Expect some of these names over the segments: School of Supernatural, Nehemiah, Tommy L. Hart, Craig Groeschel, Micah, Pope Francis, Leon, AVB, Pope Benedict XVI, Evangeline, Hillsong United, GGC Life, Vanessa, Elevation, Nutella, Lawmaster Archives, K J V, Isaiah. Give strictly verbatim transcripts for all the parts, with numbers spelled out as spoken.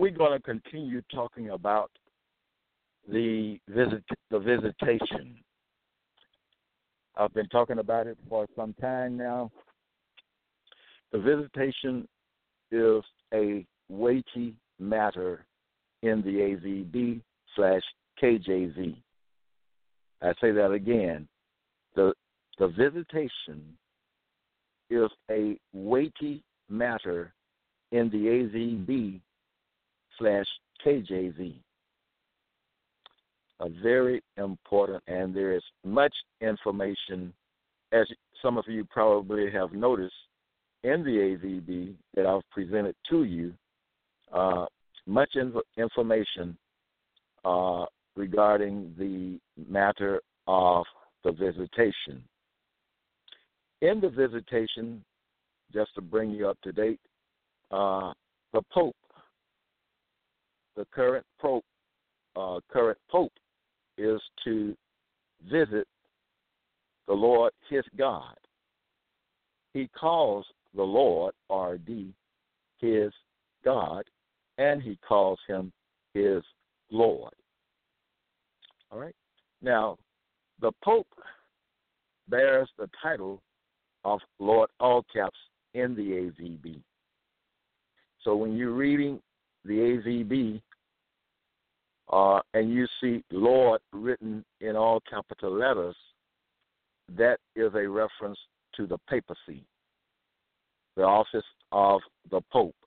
We're going to continue talking about the visit, the visitation. I've been talking about it for some time now. The visitation is a weighty matter in the A Z B slash K J V. I say that again. The the visitation is a weighty matter in the A Z B slash K J V. A very important, and there is much information, as some of you probably have noticed, in the A V B that I've presented to you, uh, much inf- information uh, regarding the matter of the visitation. In the visitation, just to bring you up to date, uh, the Pope The current pope, uh, current pope, is to visit the Lord, his God. He calls the Lord, R D, his God, and he calls him his Lord. All right. Now, the Pope bears the title of Lord, all caps, in the A Z B. So when you're reading the A Z B, Uh, and you see Lord written in all capital letters, that is a reference to the papacy. The office of the Pope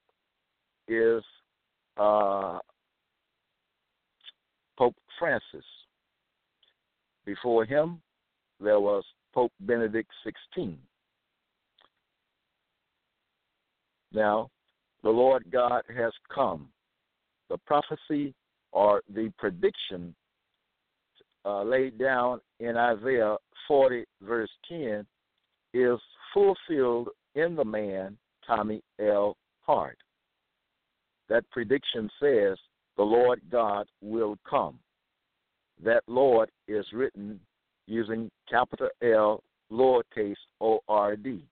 is uh, Pope Francis. Before him, there was Pope Benedict the sixteenth. Now, the Lord God has come. The prophecy or the prediction uh, laid down in Isaiah forty, verse ten, is fulfilled in the man, Tommy L. Hart. That prediction says the Lord God will come. That Lord is written using capital L, lowercase O R D.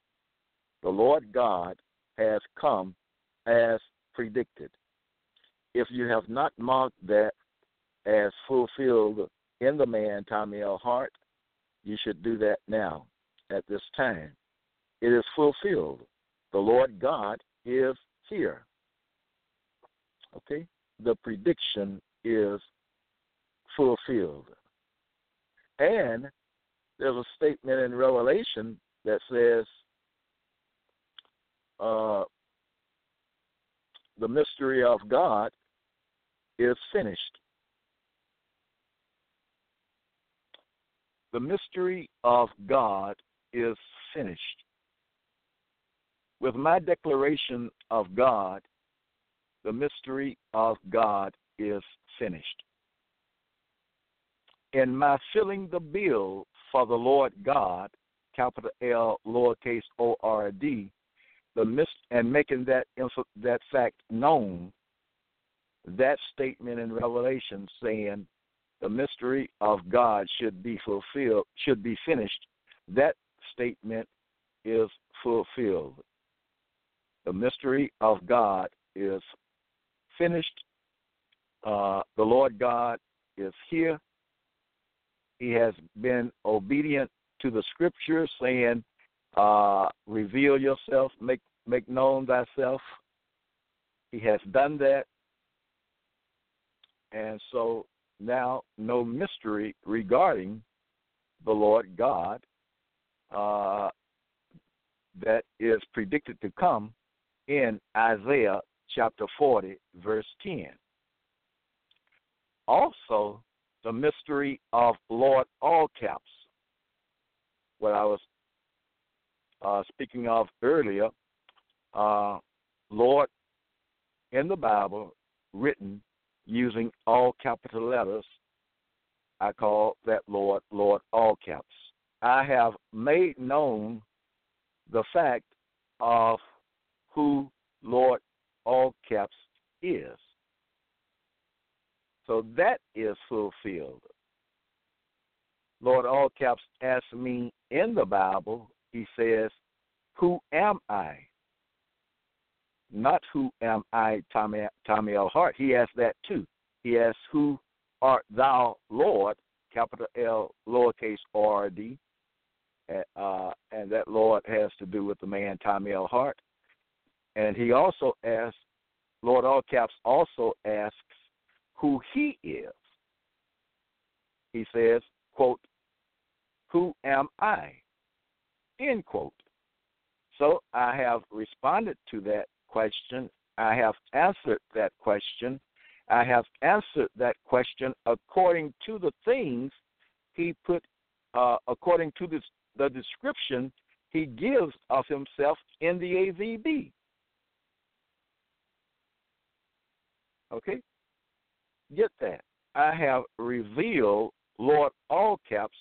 The Lord God has come as predicted. If you have not marked that as fulfilled in the man, Tommy L. Hart, you should do that now, at this time. It is fulfilled. The Lord God is here. Okay? The prediction is fulfilled. And there's a statement in Revelation that says, uh, the mystery of God is finished. The mystery of God is finished. With my declaration of God, the mystery of God is finished. In my filling the bill for the Lord God, capital L, lowercase O R D, the mist, and making that info, that fact known, that statement in Revelation saying the mystery of God should be fulfilled, should be finished, that statement is fulfilled. The mystery of God is finished. Uh, the Lord God is here. He has been obedient to the scripture saying, Uh, reveal yourself, make make known thyself. He has done that. And so now no mystery regarding the Lord God uh, that is predicted to come in Isaiah chapter forty, verse ten. Also, the mystery of Lord All Caps, what I was uh, speaking of earlier, uh, Lord in the Bible written using all capital letters. I call that Lord, Lord All Caps. I have made known the fact of who Lord All Caps is. So that is fulfilled. Lord All Caps asked me in the Bible, he says, who am I? Not who am I, Tommy, Tommy L. Hart. He asked that too. He asked, who art thou, Lord, capital L, lowercase R D, uh, and that Lord has to do with the man Tommy L. Hart. And he also asks, Lord All Caps also asks who he is. He says, quote, who am I, end quote. So I have responded to that question. I have answered that question. I have answered that question according to the things he put, uh, according to this, the description he gives of himself in the A V B. Okay? Get that. I have revealed Lord All Caps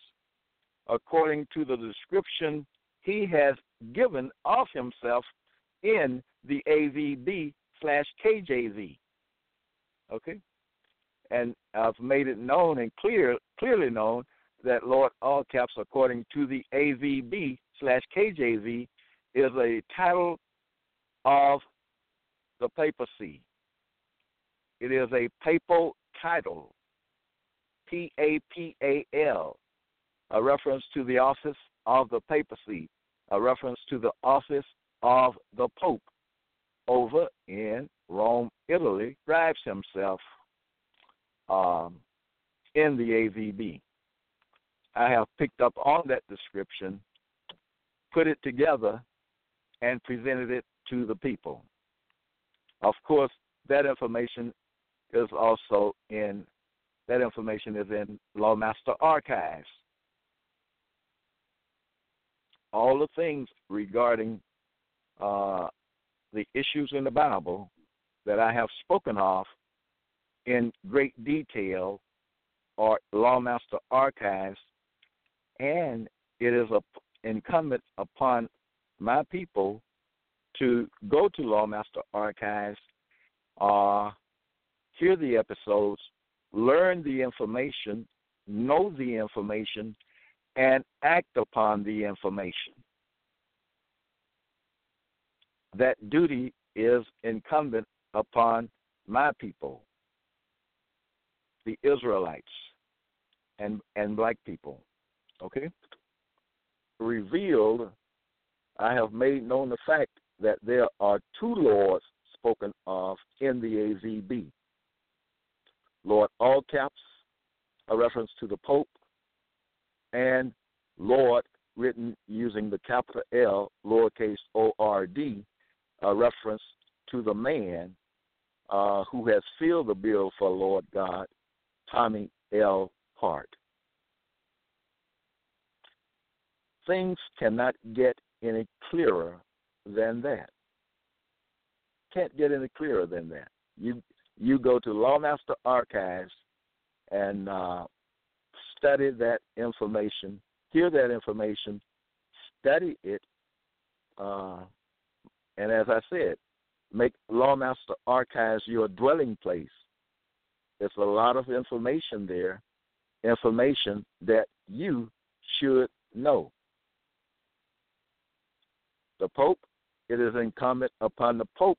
according to the description he has given of himself in the A V B slash K J V. Okay? And I've made it known and clear, clearly known that Lord All Caps, according to the A V B slash K J V, is a title of the papacy. It is a papal title, P A P A L, a reference to the office of the papacy, a reference to the office of the Pope over in Rome, Italy, describes himself um, in the A V B. I have picked up on that description, put it together, and presented it to the people. Of course, that information is also in, that information is in Lawmaster Archives. All the things regarding uh, the issues in the Bible that I have spoken of in great detail are Lawmaster Archives, and it is incumbent upon my people to go to Lawmaster Archives, uh, hear the episodes, learn the information, know the information, and act upon the information. That duty is incumbent upon my people, the Israelites and, and black people, okay? Revealed, I have made known the fact that there are two Lords spoken of in the A Z B. Lord All Caps, a reference to the Pope, and Lord, written using the capital L, lowercase O R D, a reference to the man uh, who has filled the bill for Lord God, Tommy L. Hart. Things cannot get any clearer than that. Can't get any clearer than that. You you go to Lawmaster Archives and uh, study that information, hear that information, study it, uh, and as I said, make Lawmaster Archives your dwelling place. There's a lot of information there, information that you should know. The Pope, it is incumbent upon the Pope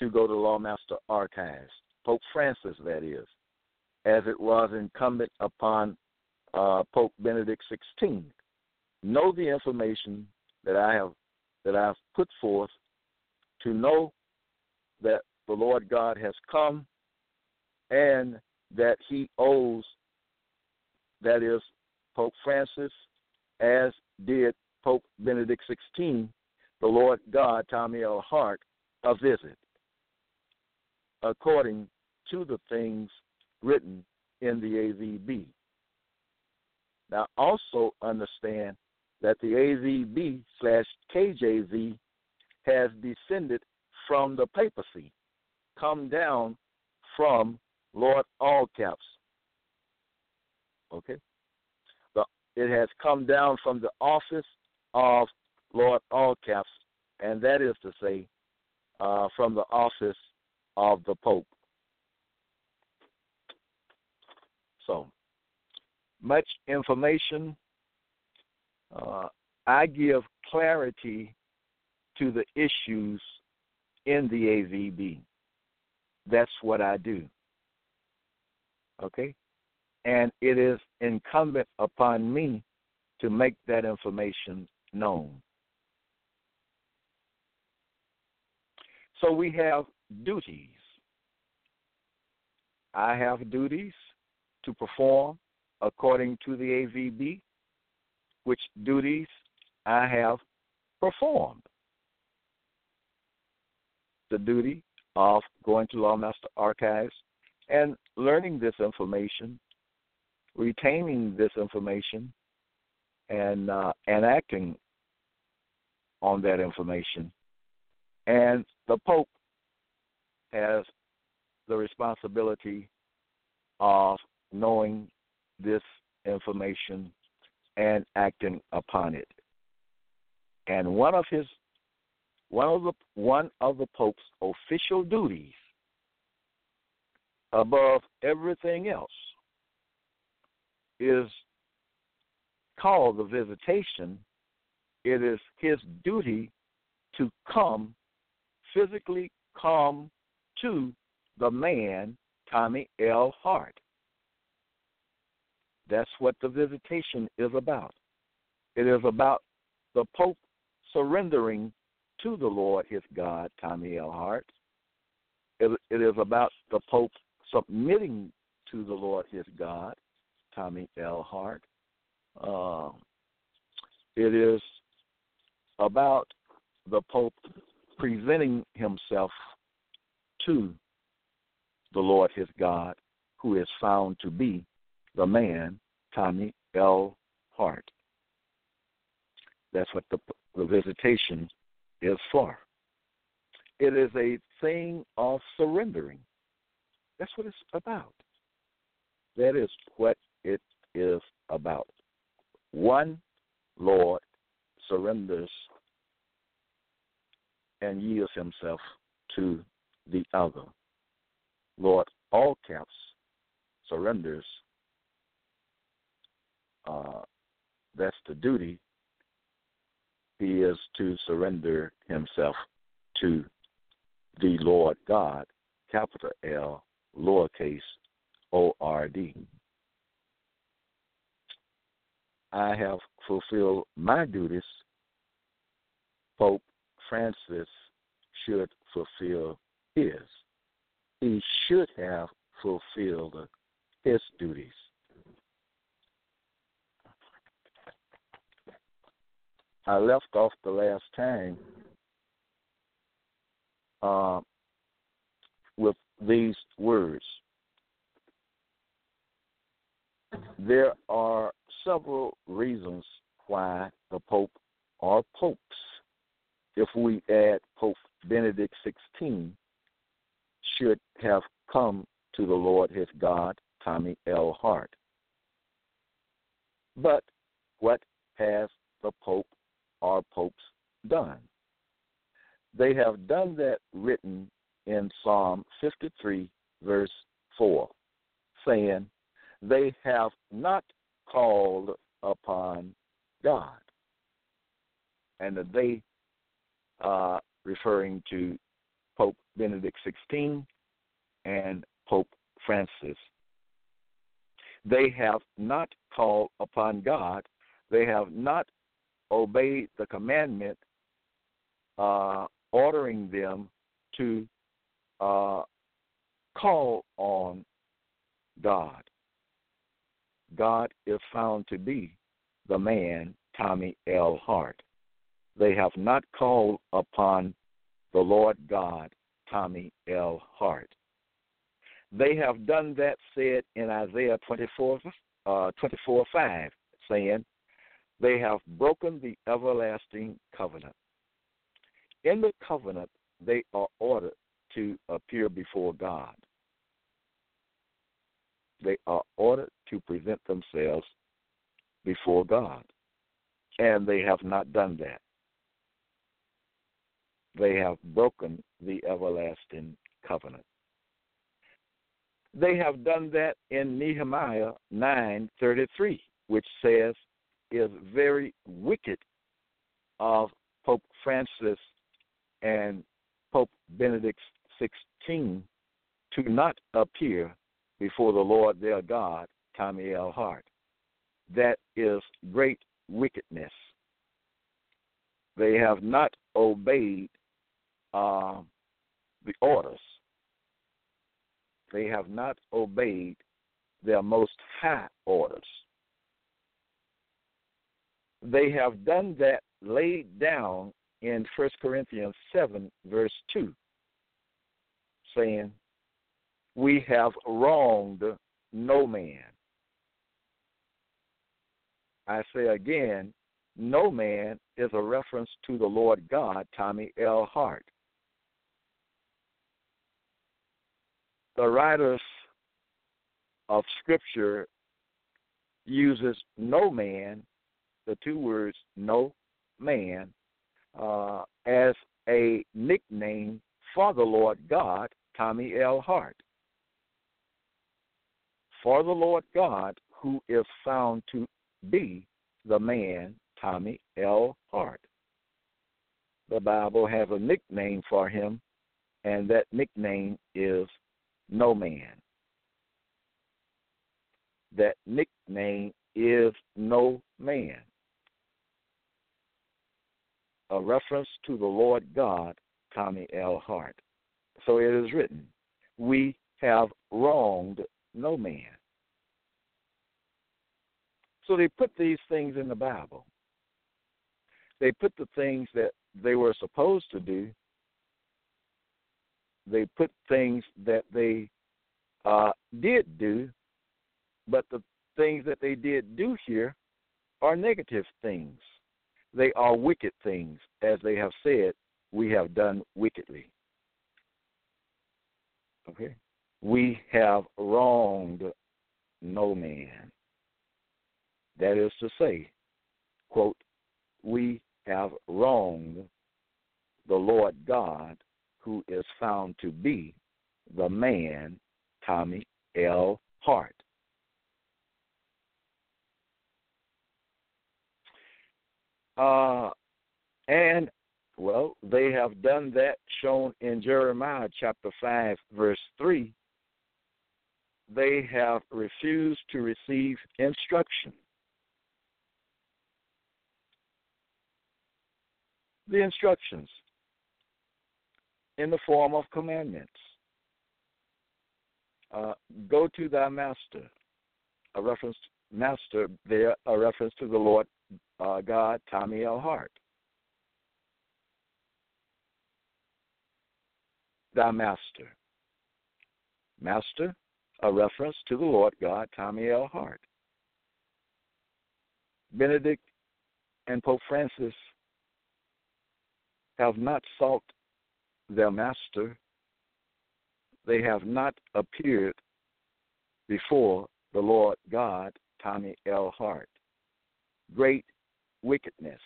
to go to Lawmaster Archives, Pope Francis, that is, as it was incumbent upon Uh, Pope Benedict the sixteenth. Know the information that I have that I've put forth to know that the Lord God has come and that he owes that is Pope Francis, as did Pope Benedict the sixteenth, the Lord God, Tommy L. Hart, a visit, according to the things written in the A V B. Now, also understand that the A V B slash K J V has descended from the papacy, come down from Lord All Caps. Okay? The, it has come down from the office of Lord All Caps, and that is to say, uh, from the office of the Pope. So, much information. Uh, I give clarity to the issues in the A V B. That's what I do. Okay? And it is incumbent upon me to make that information known. So we have duties. I have duties to perform according to the A V B, which duties I have performed. The duty of going to Lawmaster Archives and learning this information, retaining this information, and uh, and acting on that information. And the Pope has the responsibility of knowing this information and acting upon it. And one of his One of the one of the Pope's official duties, above everything else, is called the visitation. It is his duty to come, physically come to the man, Tommy L. Hart. That's what the visitation is about. It is about the Pope surrendering to the Lord his God, Tommy L. Hart. It, it is about the Pope submitting to the Lord his God, Tommy L. Hart. Uh, it is about the Pope presenting himself to the Lord his God, who is found to be the man, Tommy L. Hart. That's what the, the visitation is for. It is a thing of surrendering. That's what it's about. That is what it is about. One Lord surrenders and yields himself to the other. Lord All Caps surrenders. Uh, that's the duty. He is to surrender himself to the Lord God, capital L, lowercase O R D. I have fulfilled my duties. Pope Francis should fulfill his. He should have fulfilled his duties. I left off the last time uh, with these words. There are several reasons why the Pope or popes, if we add Pope Benedict the sixteenth, should have come to the Lord his God, Tommy L. Hart. But what has the Pope our popes done? They have done that written in Psalm fifty-three, verse four, saying, they have not called upon God. And that they, uh, referring to Pope Benedict the sixteenth and Pope Francis. They have not called upon God. They have not obeyed the commandment uh, ordering them to uh, call on God. God is found to be the man Tommy L. Hart. They have not called upon the Lord God, Tommy L. Hart. They have done that said in Isaiah twenty-four, uh, twenty-four five, saying, they have broken the everlasting covenant. In the covenant, they are ordered to appear before God. They are ordered to present themselves before God, and they have not done that. They have broken the everlasting covenant. They have done that in Nehemiah nine thirty-three, which says, is very wicked of Pope Francis and Pope Benedict the sixteenth to not appear before the Lord their God, Tommy L. Hart. That is great wickedness. They have not obeyed uh, the orders. They have not obeyed their most high orders. They have done that laid down in First Corinthians seven, verse two, saying, we have wronged no man. I say again, no man is a reference to the Lord God, Tommy L. Hart. The writers of Scripture uses no man, the two words no man, uh, as a nickname for the Lord God, Tommy L. Hart. For the Lord God, who is found to be the man, Tommy L. Hart. The Bible has a nickname for him, and that nickname is no man. That nickname is no man. A reference to the Lord God, Tommy L. Hart. So it is written, we have wronged no man. So they put these things in the Bible. They put the things that they were supposed to do. They put things that they uh, did do, but the things that they did do here are negative things. They are wicked things, as they have said, we have done wickedly. Okay? We have wronged no man. That is to say, quote, we have wronged the Lord God, who is found to be the man, Tommy L. Hart. Uh, and, well, they have done that shown in Jeremiah chapter five, verse three. They have refused to receive instruction. The instructions in the form of commandments. Uh, go to thy master, a reference to master there, a reference to the Lord uh, God, Tommy L. Hart. Thy master. Master, a reference to the Lord God, Tommy L. Hart. Benedict and Pope Francis have not sought their master. They have not appeared before the Lord God, Tommy L. Hart. Great wickedness.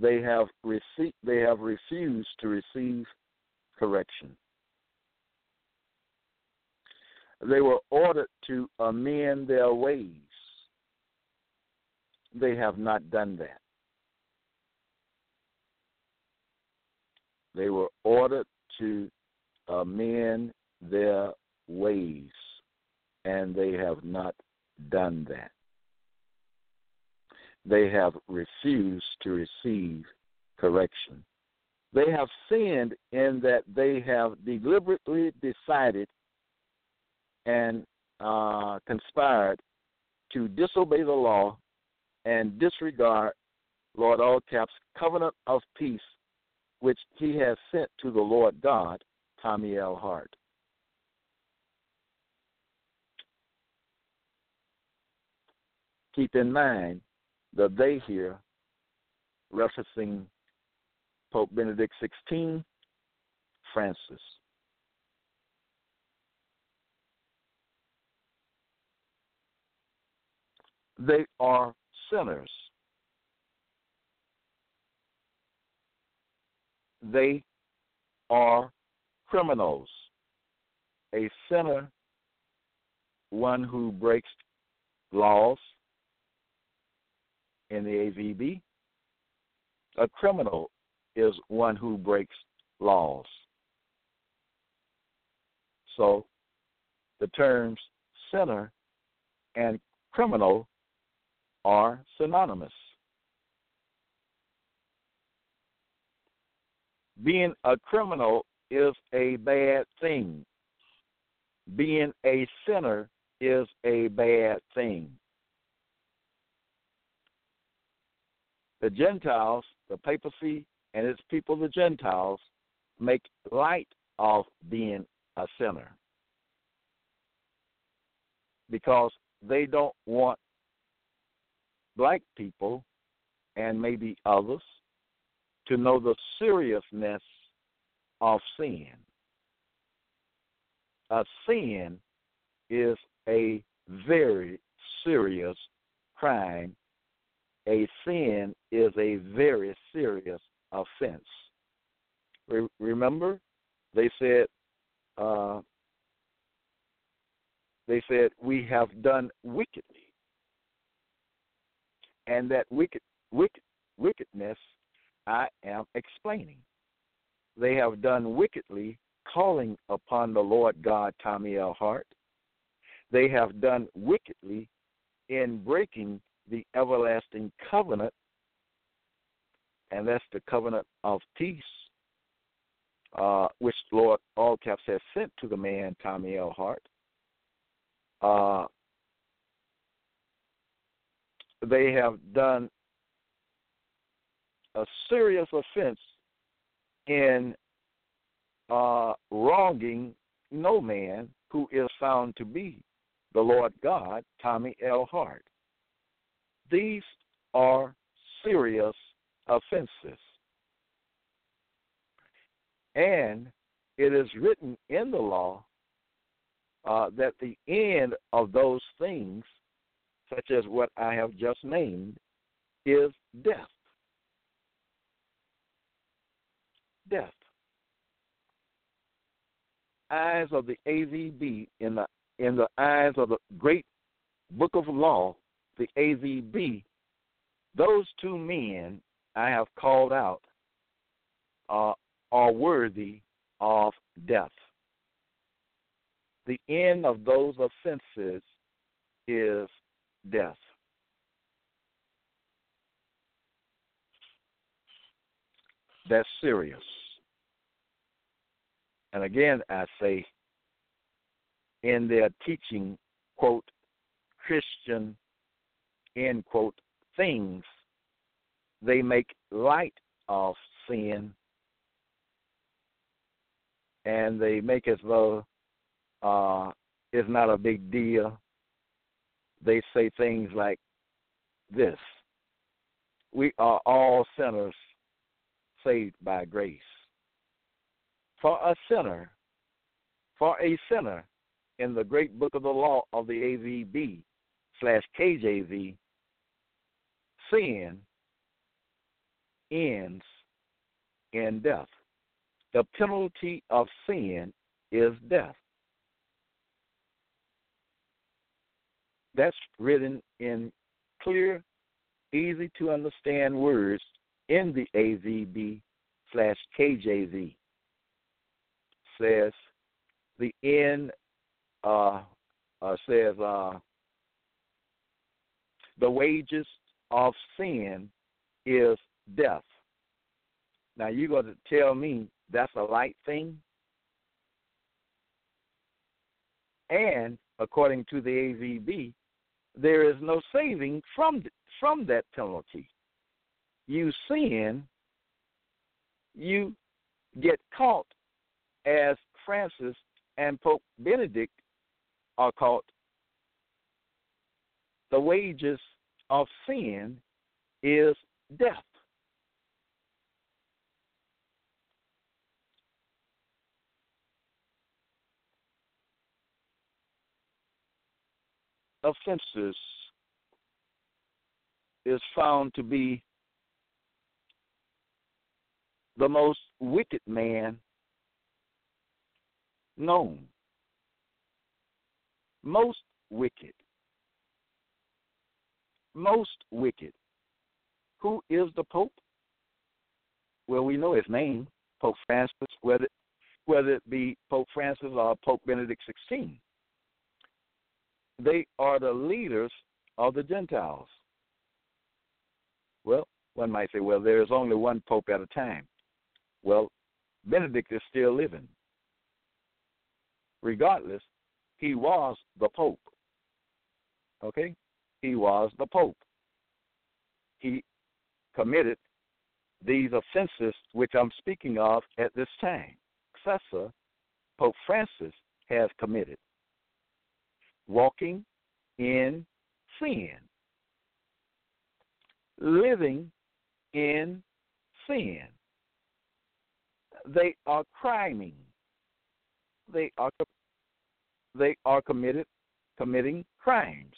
They have received, they have refused to receive correction. They were ordered to amend their ways. They have not done that. They were ordered to amend their ways, and they have not done that. They have refused to receive correction. They have sinned in that they have deliberately decided and uh, conspired to disobey the law and disregard, Lord all caps, covenant of peace, which he has sent to the Lord God, Tommy L. Hart. Keep in mind the they here, referencing Pope Benedict the sixteenth, Francis. They are sinners. They are criminals. A sinner, one who breaks laws in the A V B. A criminal is one who breaks laws. So the terms sinner and criminal are synonymous. Being a criminal is a bad thing. Being a sinner is a bad thing. The Gentiles, the papacy and its people, the Gentiles, make light of being a sinner because they don't want black people and maybe others to know the seriousness of sin. A sin is a very serious crime. A sin is a very serious offense. Re- remember, they said, uh, they said, we have done wickedly, and that wicked, wicked, wickedness I am explaining. They have done wickedly, calling upon the Lord God, Tommy L. Hart. They have done wickedly in breaking the everlasting covenant, and that's the covenant of peace, uh, which Lord all caps has sent to the man, Tommy L. Hart. Uh, they have done a serious offense in uh, wronging no man who is found to be the Lord God, Tommy L. Hart. These are serious offenses. And it is written in the law uh, that the end of those things, such as what I have just named, is death. Death. Eyes of the A Z B, in the in the eyes of the great book of law, the A Z B, those two men I have called out uh, are worthy of death. The end of those offenses is death. That's serious. And again, I say, in their teaching, quote, Christian, end quote, things, they make light of sin, and they make as though uh, it's not a big deal. They say things like this: we are all sinners saved by grace. For a sinner, for a sinner, in the great book of the law of the A V B slash K J V, sin ends in death. The penalty of sin is death. That's written in clear, easy to understand words in the A V B slash K J V. Says the end. Uh, uh, says uh, the wages of sin is death. Now you're going to tell me that's a light thing? And according to the A V B, there is no saving from from that penalty. You sin, you get caught, as Francis and Pope Benedict are caught. The wages of sin is death. Offenses is found to be the most wicked man known, most wicked, most wicked. Who is the Pope? Well, we know his name, Pope Francis, whether whether it be Pope Francis or Pope Benedict the sixteenth. They are the leaders of the Gentiles. Well, one might say, well, there is only one Pope at a time. Well, Benedict is still living. Regardless, he was the Pope. Okay? He was the Pope. He committed these offenses, which I'm speaking of at this time. Successor, Pope Francis, has committed. Walking in sin. Living in sin. They are criming. They are they are committed committing crimes.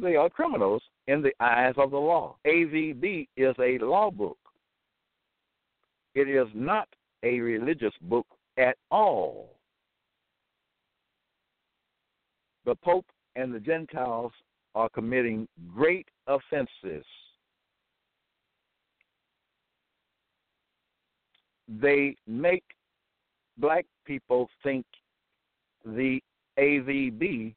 They are criminals in the eyes of the law. A V B is a law book. It is not a religious book at all. The Pope and the Gentiles are committing great offenses. They make black people think the A V B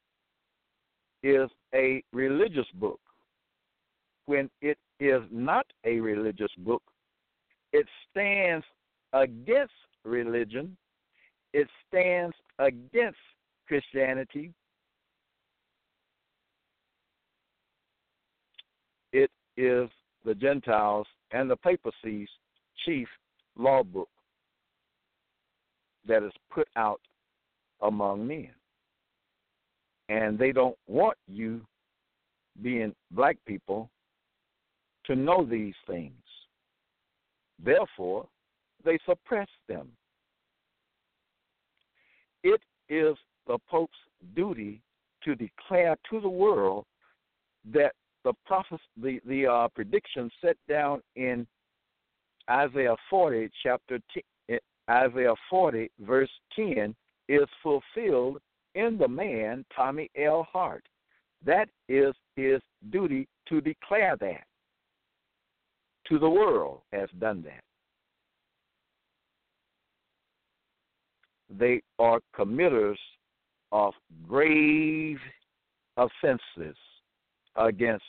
is a religious book when it is not a religious book. It stands against religion. It stands against Christianity. It is the Gentiles and the papacy's chief law book that is put out among men. And they don't want you, being black people, to know these things. Therefore, they suppress them. It is the Pope's duty to declare to the world that The prophecy, the, the uh, prediction set down in Isaiah forty, chapter ten, Isaiah forty, verse ten, is fulfilled in the man Tommy L. Hart. That is his duty to declare that to the world. Has done that. They are committers of grave offenses against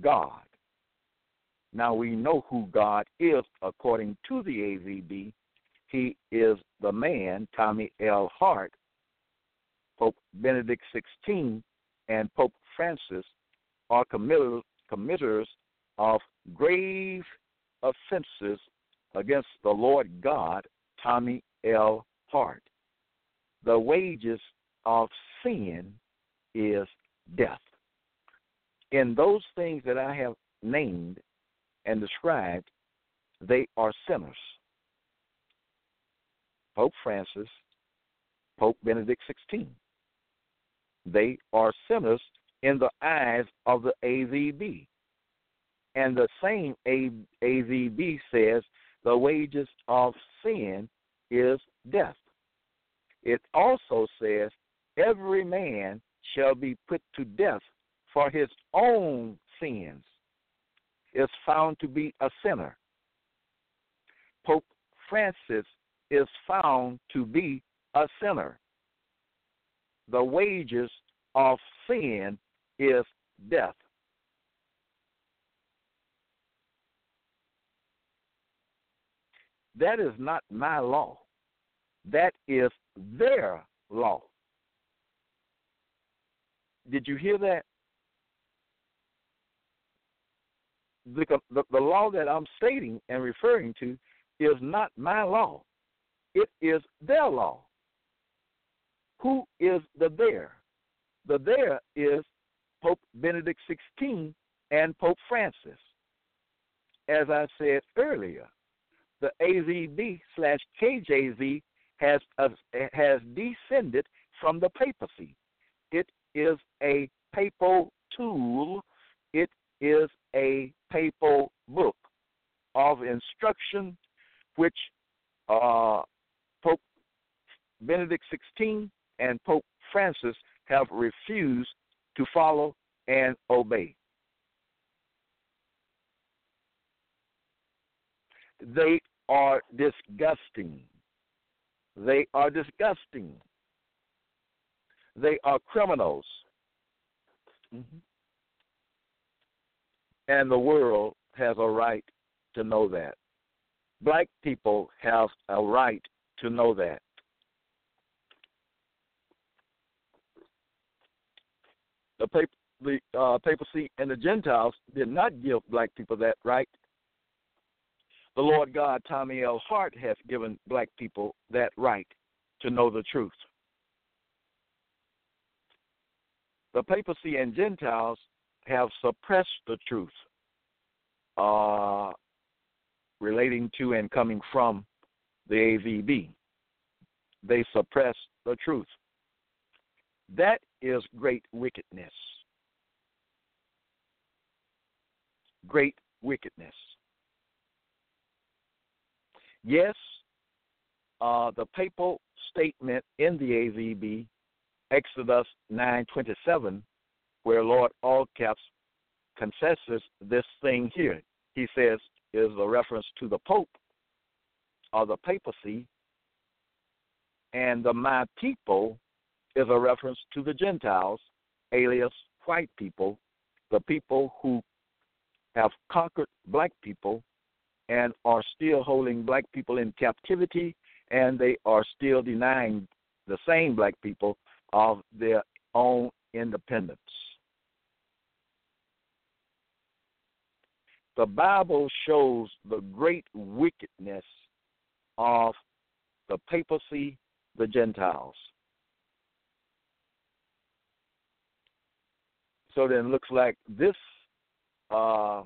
God. Now we know who God is according to the A V B. He is the man, Tommy L. Hart, Pope Benedict the sixteenth, and Pope Francis are committers, committers of grave offenses against the Lord God, Tommy L. Hart. The wages of sin is death. In those things that I have named and described, they are sinners. Pope Francis, Pope Benedict the sixteenth. They are sinners in the eyes of the A V B. And the same A V B says the wages of sin is death. It also says every man shall be put to death for his own sins, is found to be a sinner. Pope Francis is found to be a sinner. The wages of sin is death. That is not my law. That is their law. Did you hear that? The, the, the law that I'm stating and referring to is not my law. It is their law. Who is the there? The there is Pope Benedict the sixteenth and Pope Francis. As I said earlier, the A Z B slash K J V has uh, has descended from the papacy. It is a papal tool. It is a papal book of instruction, which uh, Pope Benedict the sixteenth and Pope Francis have refused to follow and obey. They are disgusting. They are disgusting. They are criminals. Mm-hmm. And the world has a right to know that. Black people have a right to know that. The, pap- the uh, papacy and the Gentiles did not give black people that right. The Lord God, Tommy L. Hart, has given black people that right to know the truth. The papacy and Gentiles have suppressed the truth uh, relating to and coming from the A V B. They suppress the truth. That is great wickedness. Great wickedness. Yes, uh, the papal statement in the A V B, Exodus nine twenty-seven, where Lord Allcaps confesses this thing here. He says is a reference to the Pope or the papacy, and the my people is a reference to the Gentiles, alias white people, the people who have conquered black people and are still holding black people in captivity, and they are still denying the same black people of their own independence. The Bible shows the great wickedness of the papacy, the Gentiles. So then it looks like this uh,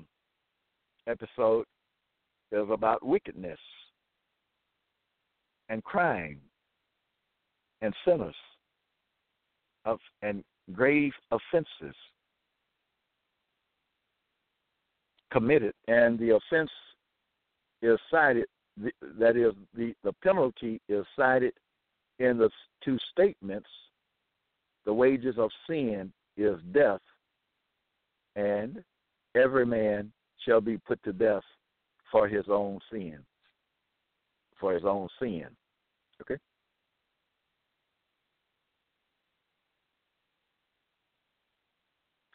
episode is about wickedness and crime and sinners of, and grave offenses committed. And the offense is cited, that is, the, the penalty is cited in the two statements. The wages of sin is death, and every man shall be put to death for his own sin. For his own sin. Okay?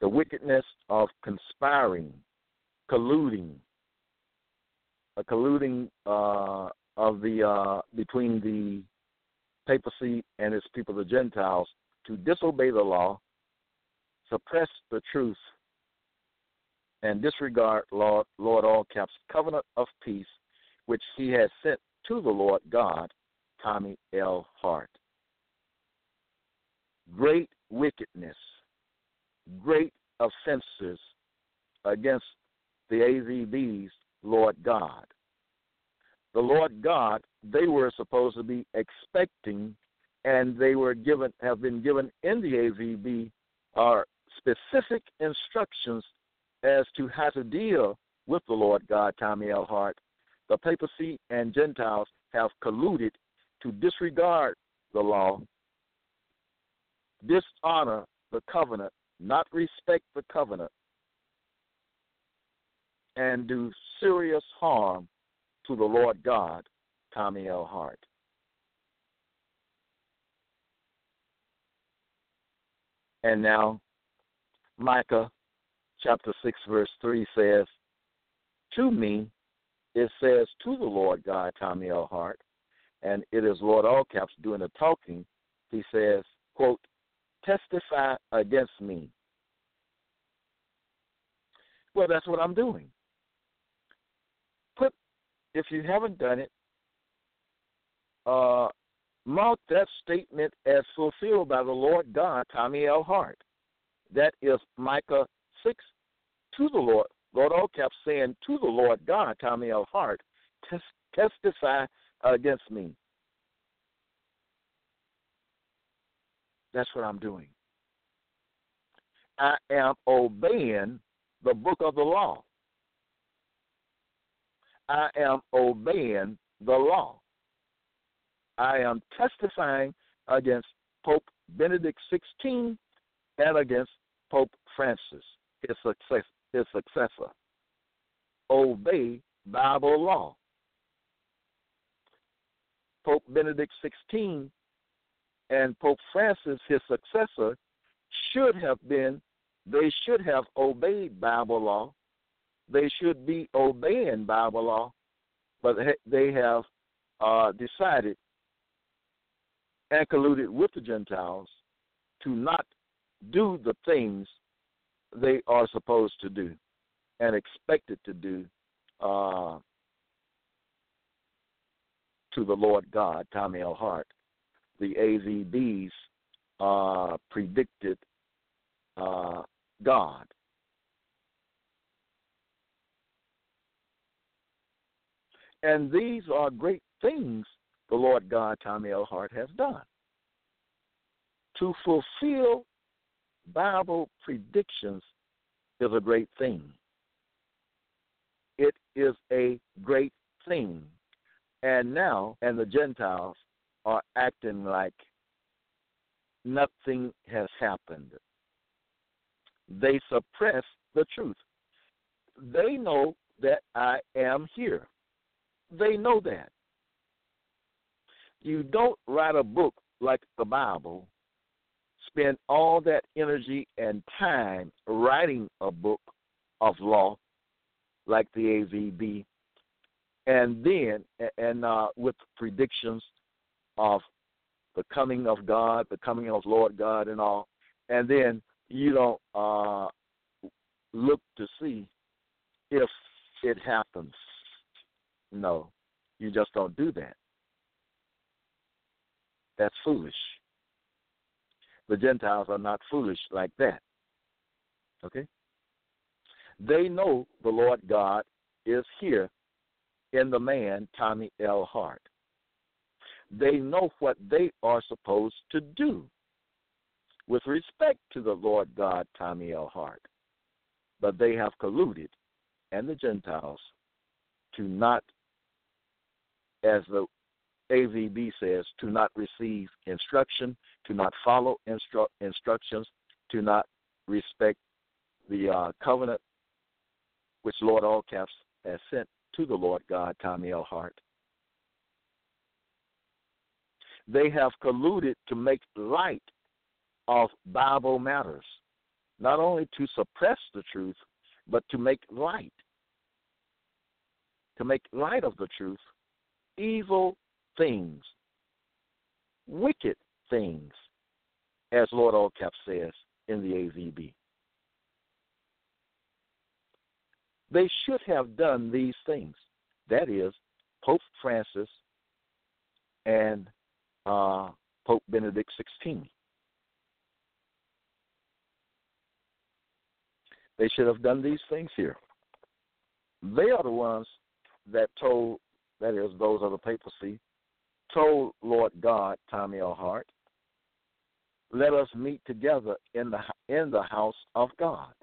The wickedness of conspiring, colluding, a colluding uh, of the uh, between the papacy and its people, the Gentiles, to disobey the law, suppress the truth, and disregard Lord, Lord Allcap's covenant of peace, which he has sent to the Lord God, Tommy L. Hart. Great wickedness, great offenses against the A Z B's Lord God. The Lord God they were supposed to be expecting, and they were given, have been given in the A Z B, are specific instructions as to how to deal with the Lord God, Tommy L. Hart. The papacy and Gentiles have colluded to disregard the law, dishonor the covenant, not respect the covenant, and do serious harm to the Lord God, Tommy L. Hart. And now, Micah chapter six, verse three says, to me, it says to the Lord God, Tommy L. Hart, and it is Lord Allcaps doing the talking. He says, quote, testify against me. Well, that's what I'm doing. Put, if you haven't done it, uh, mark that statement as fulfilled by the Lord God, Tommy L. Hart. That is Micah six, to the Lord, Lord Allcaps saying to the Lord God, Tommy L. Hart, tes- testify against me. That's what I'm doing. I am obeying the book of the law. I am obeying the law. I am testifying against Pope Benedict the sixteenth and against Pope Francis, his, success, his successor. Obey Bible law. Pope Benedict the sixteenth and Pope Francis, his successor, should have been, they should have obeyed Bible law. They should be obeying Bible law, but they have uh, decided and colluded with the Gentiles to not do the things they are supposed to do and expected to do uh, to the Lord God, Tommy L. Hart. The A Z B's uh, predicted uh, God. And these are great things the Lord God, Tommy L. Hart, has done to fulfill Bible predictions is a great thing. It is a great thing. And now, and the Gentiles are acting like nothing has happened. They suppress the truth. They know that I am here. They know that. You don't write a book like the Bible, spend all that energy and time writing a book of law like the A V B, and then and uh, with predictions of the coming of God, the coming of Lord God and all, and then you don't uh, look to see if it happens. No, you just don't do that. That's foolish. The Gentiles are not foolish like that. Okay? They know the Lord God is here in the man, Tommy L. Hart. They know what they are supposed to do with respect to the Lord God, Tommy L. Hart. But they have colluded, and the Gentiles, to not, as the A V B says, to not receive instruction, to not follow instru- instructions, to not respect the uh, covenant which Lord Allcaps has sent to the Lord God, Tommy L. Hart. They have colluded to make light of Bible matters, not only to suppress the truth, but to make light, to make light of the truth, evil things, wicked things, as Lord Allcaps says in the A V B. They should have done these things. That is, Pope Francis and Uh, Pope Benedict the sixteenth. They should have done these things here. They are the ones that told, that is, those of the papacy, told Lord God, Tommy L. Hart, let us meet together in the in the house of God.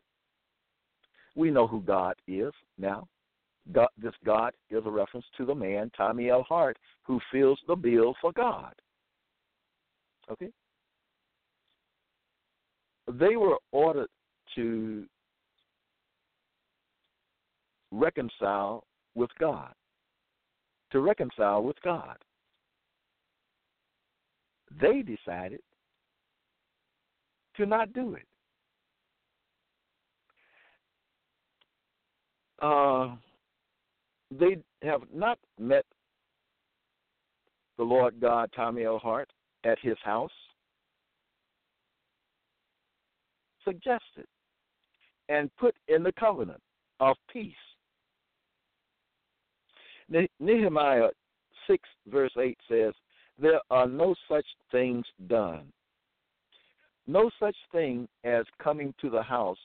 We know who God is now. God, this God is a reference to the man, Tommy L. Hart, who fills the bill for God. Okay? They were ordered to reconcile with God. To reconcile with God. They decided to not do it. Uh, they have not met the Lord God, Tommy L. Hart, at his house? Suggested and put in the covenant of peace. Ne- Nehemiah six, verse eight says, there are no such things done, no such thing as coming to the house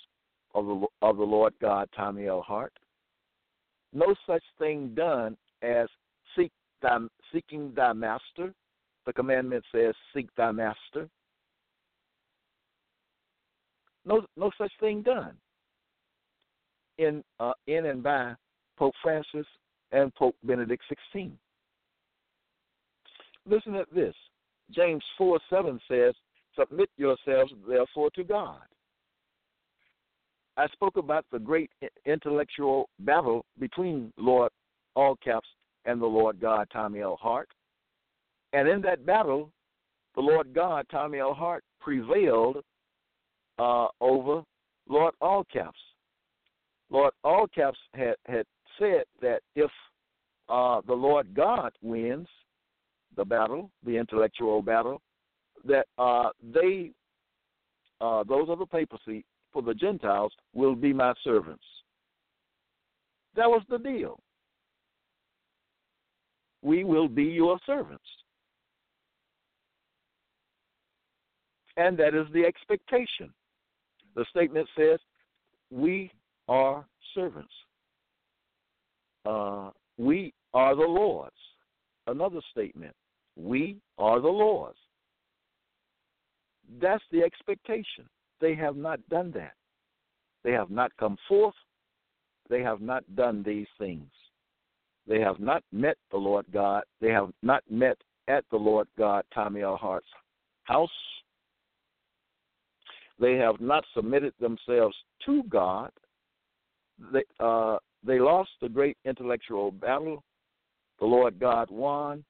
of the, of the Lord God, Tommy L. Hart, no such thing done as seek thy, seeking thy master. The commandment says, seek thy master. No, no such thing done in, uh, in and by Pope Francis and Pope Benedict the sixteenth. Listen at this. James four seven says, submit yourselves, therefore, to God. I spoke about the great intellectual battle between Lord All Caps and the Lord God, Tommy L. Hart. And in that battle, the Lord God, Tommy L. Hart, prevailed uh, over Lord All Caps. Lord All Caps had, had said that if uh, the Lord God wins the battle, the intellectual battle, that uh, they, uh, those of the papacy for the Gentiles, will be my servants. That was the deal. We will be your servants. And that is the expectation. The statement says, we are servants. Uh, we are the Lord's. Another statement, we are the Lord's. That's the expectation. They have not done that. They have not come forth. They have not done these things. They have not met the Lord God. They have not met at the Lord God, Tommy L. Hart's house. They have not submitted themselves to God. They, uh, they lost the great intellectual battle. The Lord God won.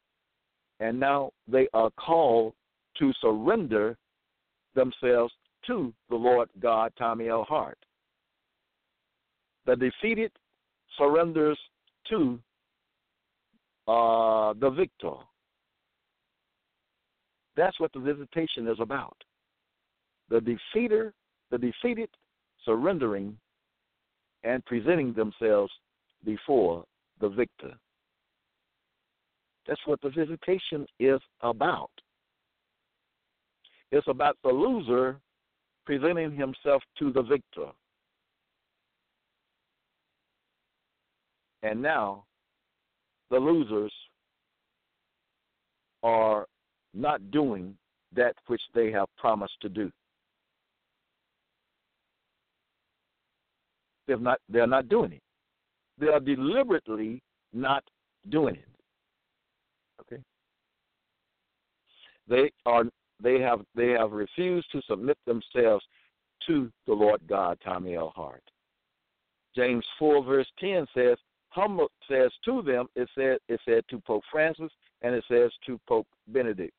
And now they are called to surrender themselves to the Lord God, Tommy L. Hart. The defeated surrenders to uh, the victor. That's what the visitation is about. The defeater, the defeated surrendering and presenting themselves before the victor. That's what the visitation is about. It's about the loser presenting himself to the victor. And now the losers are not doing that which they have promised to do. They're not, they're not doing it. They are deliberately not doing it. Okay. They are they have they have refused to submit themselves to the Lord God, Tommy L. Hart. James four verse ten says, humble says to them, it said it said to Pope Francis and it says to Pope Benedict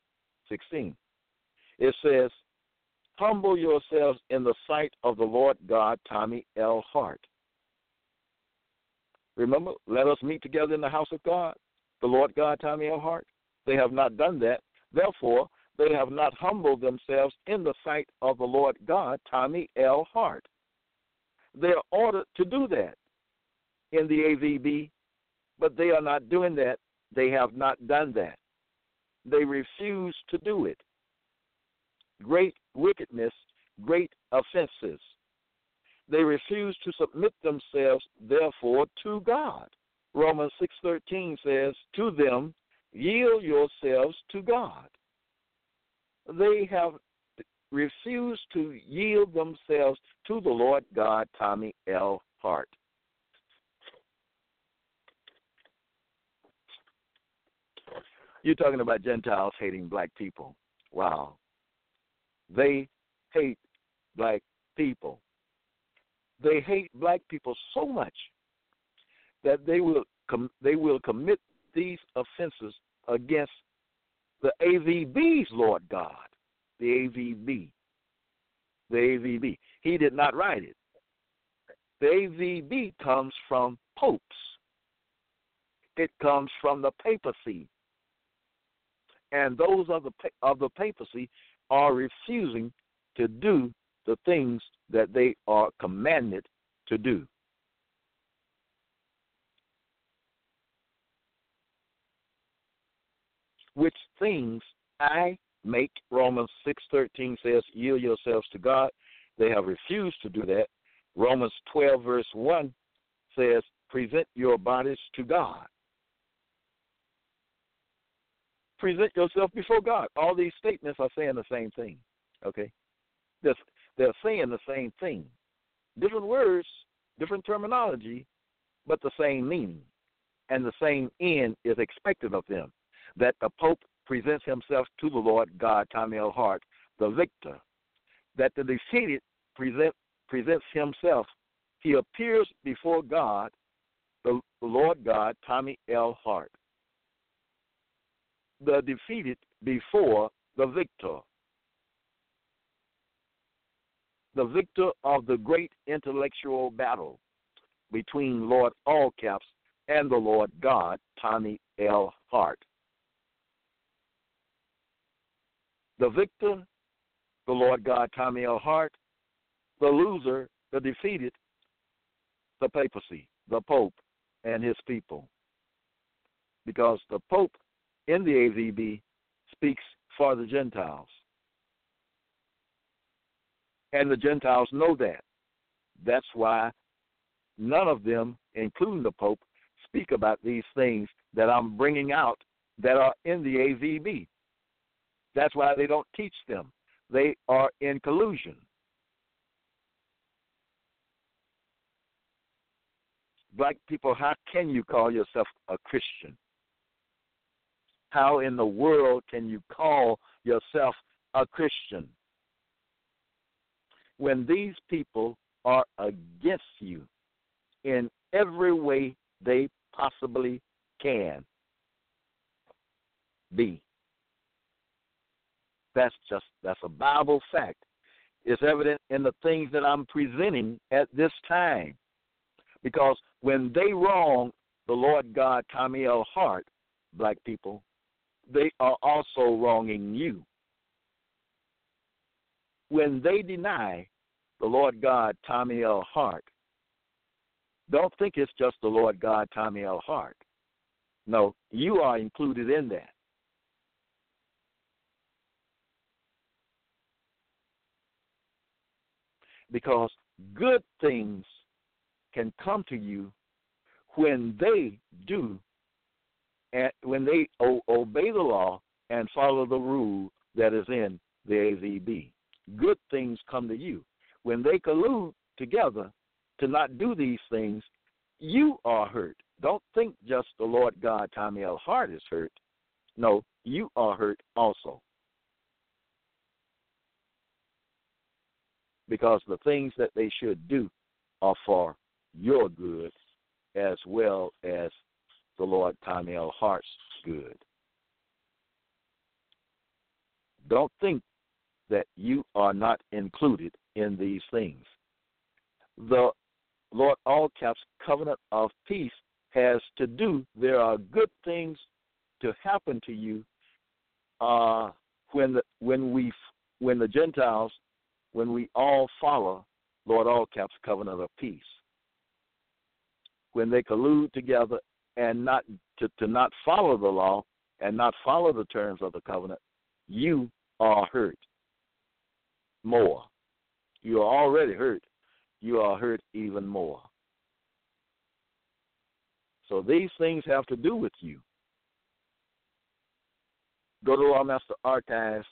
the sixteenth. It says, humble yourselves in the sight of the Lord God, Tommy L. Hart. Remember, let us meet together in the house of God, the Lord God, Tommy L. Hart. They have not done that. Therefore, they have not humbled themselves in the sight of the Lord God, Tommy L. Hart. They are ordered to do that in the A V B, but they are not doing that. They have not done that. They refuse to do it. Great wickedness, great offenses. They refuse to submit themselves, therefore, to God. Romans six thirteen says, to them, yield yourselves to God. They have refused to yield themselves to the Lord God, Tommy L. Hart. You're talking about Gentiles hating black people. Wow. They hate black people. They hate black people so much that they will com- they will commit these offenses against the A V B's Lord God, the A V B, the A V B. He did not write it. The A V B comes from popes. It comes from the papacy. and those of the of the papacy are refusing to do the things that they are commanded to do. Which things I make, Romans six thirteen says, yield yourselves to God. They have refused to do that. Romans twelve, verse one says, present your bodies to God. Present yourself before God. All these statements are saying the same thing, okay? They're, they're saying the same thing. Different words, different terminology, but the same meaning. And the same end is expected of them, that the Pope presents himself to the Lord God, Tommy L. Hart, the victor, that the defeated present, presents himself. He appears before God, the Lord God, Tommy L. Hart, the defeated before the victor, the victor of the great intellectual battle between Lord All Caps and the Lord God, Tommy L. Hart. The victor, the Lord God, Tommy L. Hart. The loser, the defeated, the papacy, the Pope, and his people. Because the Pope in the A V B speaks for the Gentiles. And the Gentiles know that. That's why none of them, including the Pope, speak about these things that I'm bringing out that are in the A V B. That's why they don't teach them. They are in collusion. Black people, how can you call yourself a Christian? How in the world can you call yourself a Christian when these people are against you in every way they possibly can be? That's just, that's a Bible fact. It's evident in the things that I'm presenting at this time. Because when they wrong the Lord God, Tommy L. Hart, black people, they are also wronging you. When they deny the Lord God, Tommy L. Hart, don't think it's just the Lord God, Tommy L. Hart. No, you are included in that. Because good things can come to you when they do, and when they o- obey the law and follow the rule that is in the A Z B. Good things come to you. When they collude together to not do these things, you are hurt. Don't think just the Lord God, Tommy L. Hart, is hurt. No, you are hurt also. Because the things that they should do are for your good as well as the Lord Tommy L. Hart's good. Don't think that you are not included in these things. The Lord All Caps covenant of peace has to do, there are good things to happen to you uh, when the, when we when the Gentiles when we all follow Lord All Caps' covenant of peace, when they collude together and not to, to not follow the law and not follow the terms of the covenant, you are hurt more. You are already hurt. You are hurt even more. So these things have to do with you. Go to Lawmaster Archives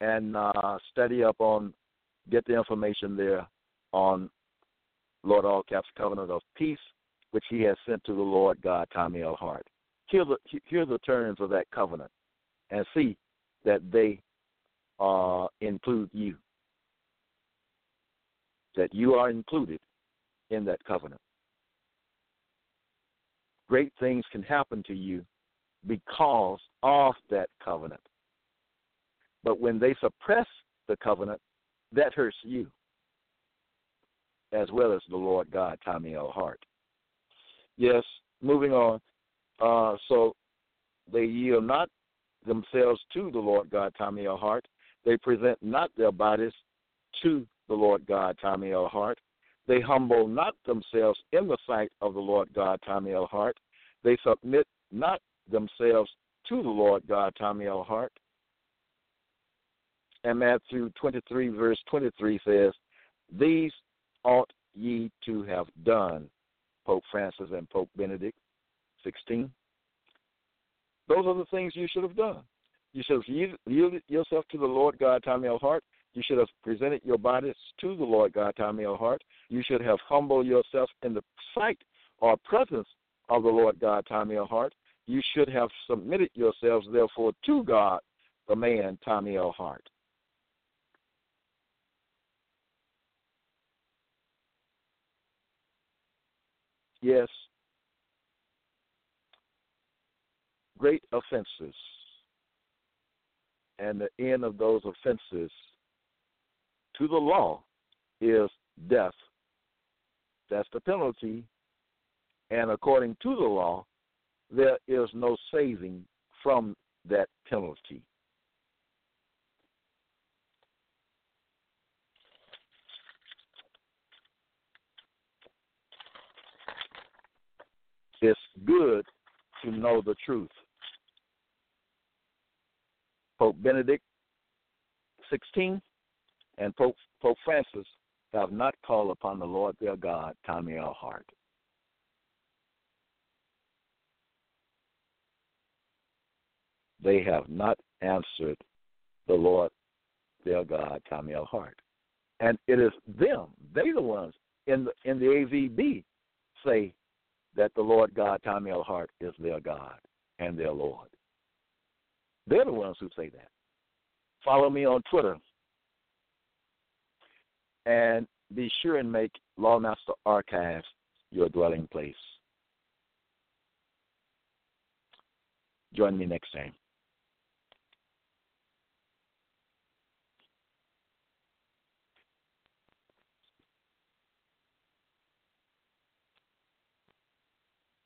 and uh, study up on, get the information there on Lord All Caps' covenant of peace, which he has sent to the Lord God, Tommy L. Hart. Hear the, hear the terms of that covenant and see that they uh, include you, that you are included in that covenant. Great things can happen to you because of that covenant. But when they suppress the covenant, that hurts you, as well as the Lord God, Tommy L. Hart. Yes, moving on. Uh, so they yield not, themselves to the Lord God, Tommy L. Hart. They present not their bodies to the Lord God, Tommy L. Hart. They humble not themselves in the sight of the Lord God, Tommy L. Hart. They submit not themselves to the Lord God, Tommy L. Hart. And Matthew twenty-three, verse twenty-three says, "These ought ye to have done," Pope Francis and Pope Benedict the sixteenth. Those are the things you should have done. You should have yielded yourself to the Lord God, Tommy L. Hart. You should have presented your bodies to the Lord God, Tommy L. Hart. You should have humbled yourself in the sight or presence of the Lord God, Tommy L. Hart. You should have submitted yourselves, therefore, to God, the man, Tommy L. Hart. Yes. Great offenses, and the end of those offenses to the law is death. That's the penalty. And according to the law, there is no saving from that penalty. It's good to know the truth. Pope Benedict the sixteenth and Pope, Pope Francis have not called upon the Lord their God, Tommy L. Hart. They have not answered the Lord their God, Tommy L. Hart. And it is them, they the ones in the, in the A V B say that the Lord God, Tommy L. Hart, is their God and their Lord. They're the ones who say that. Follow me on Twitter. And be sure and make Lawmaster Archives your dwelling place. Join me next time.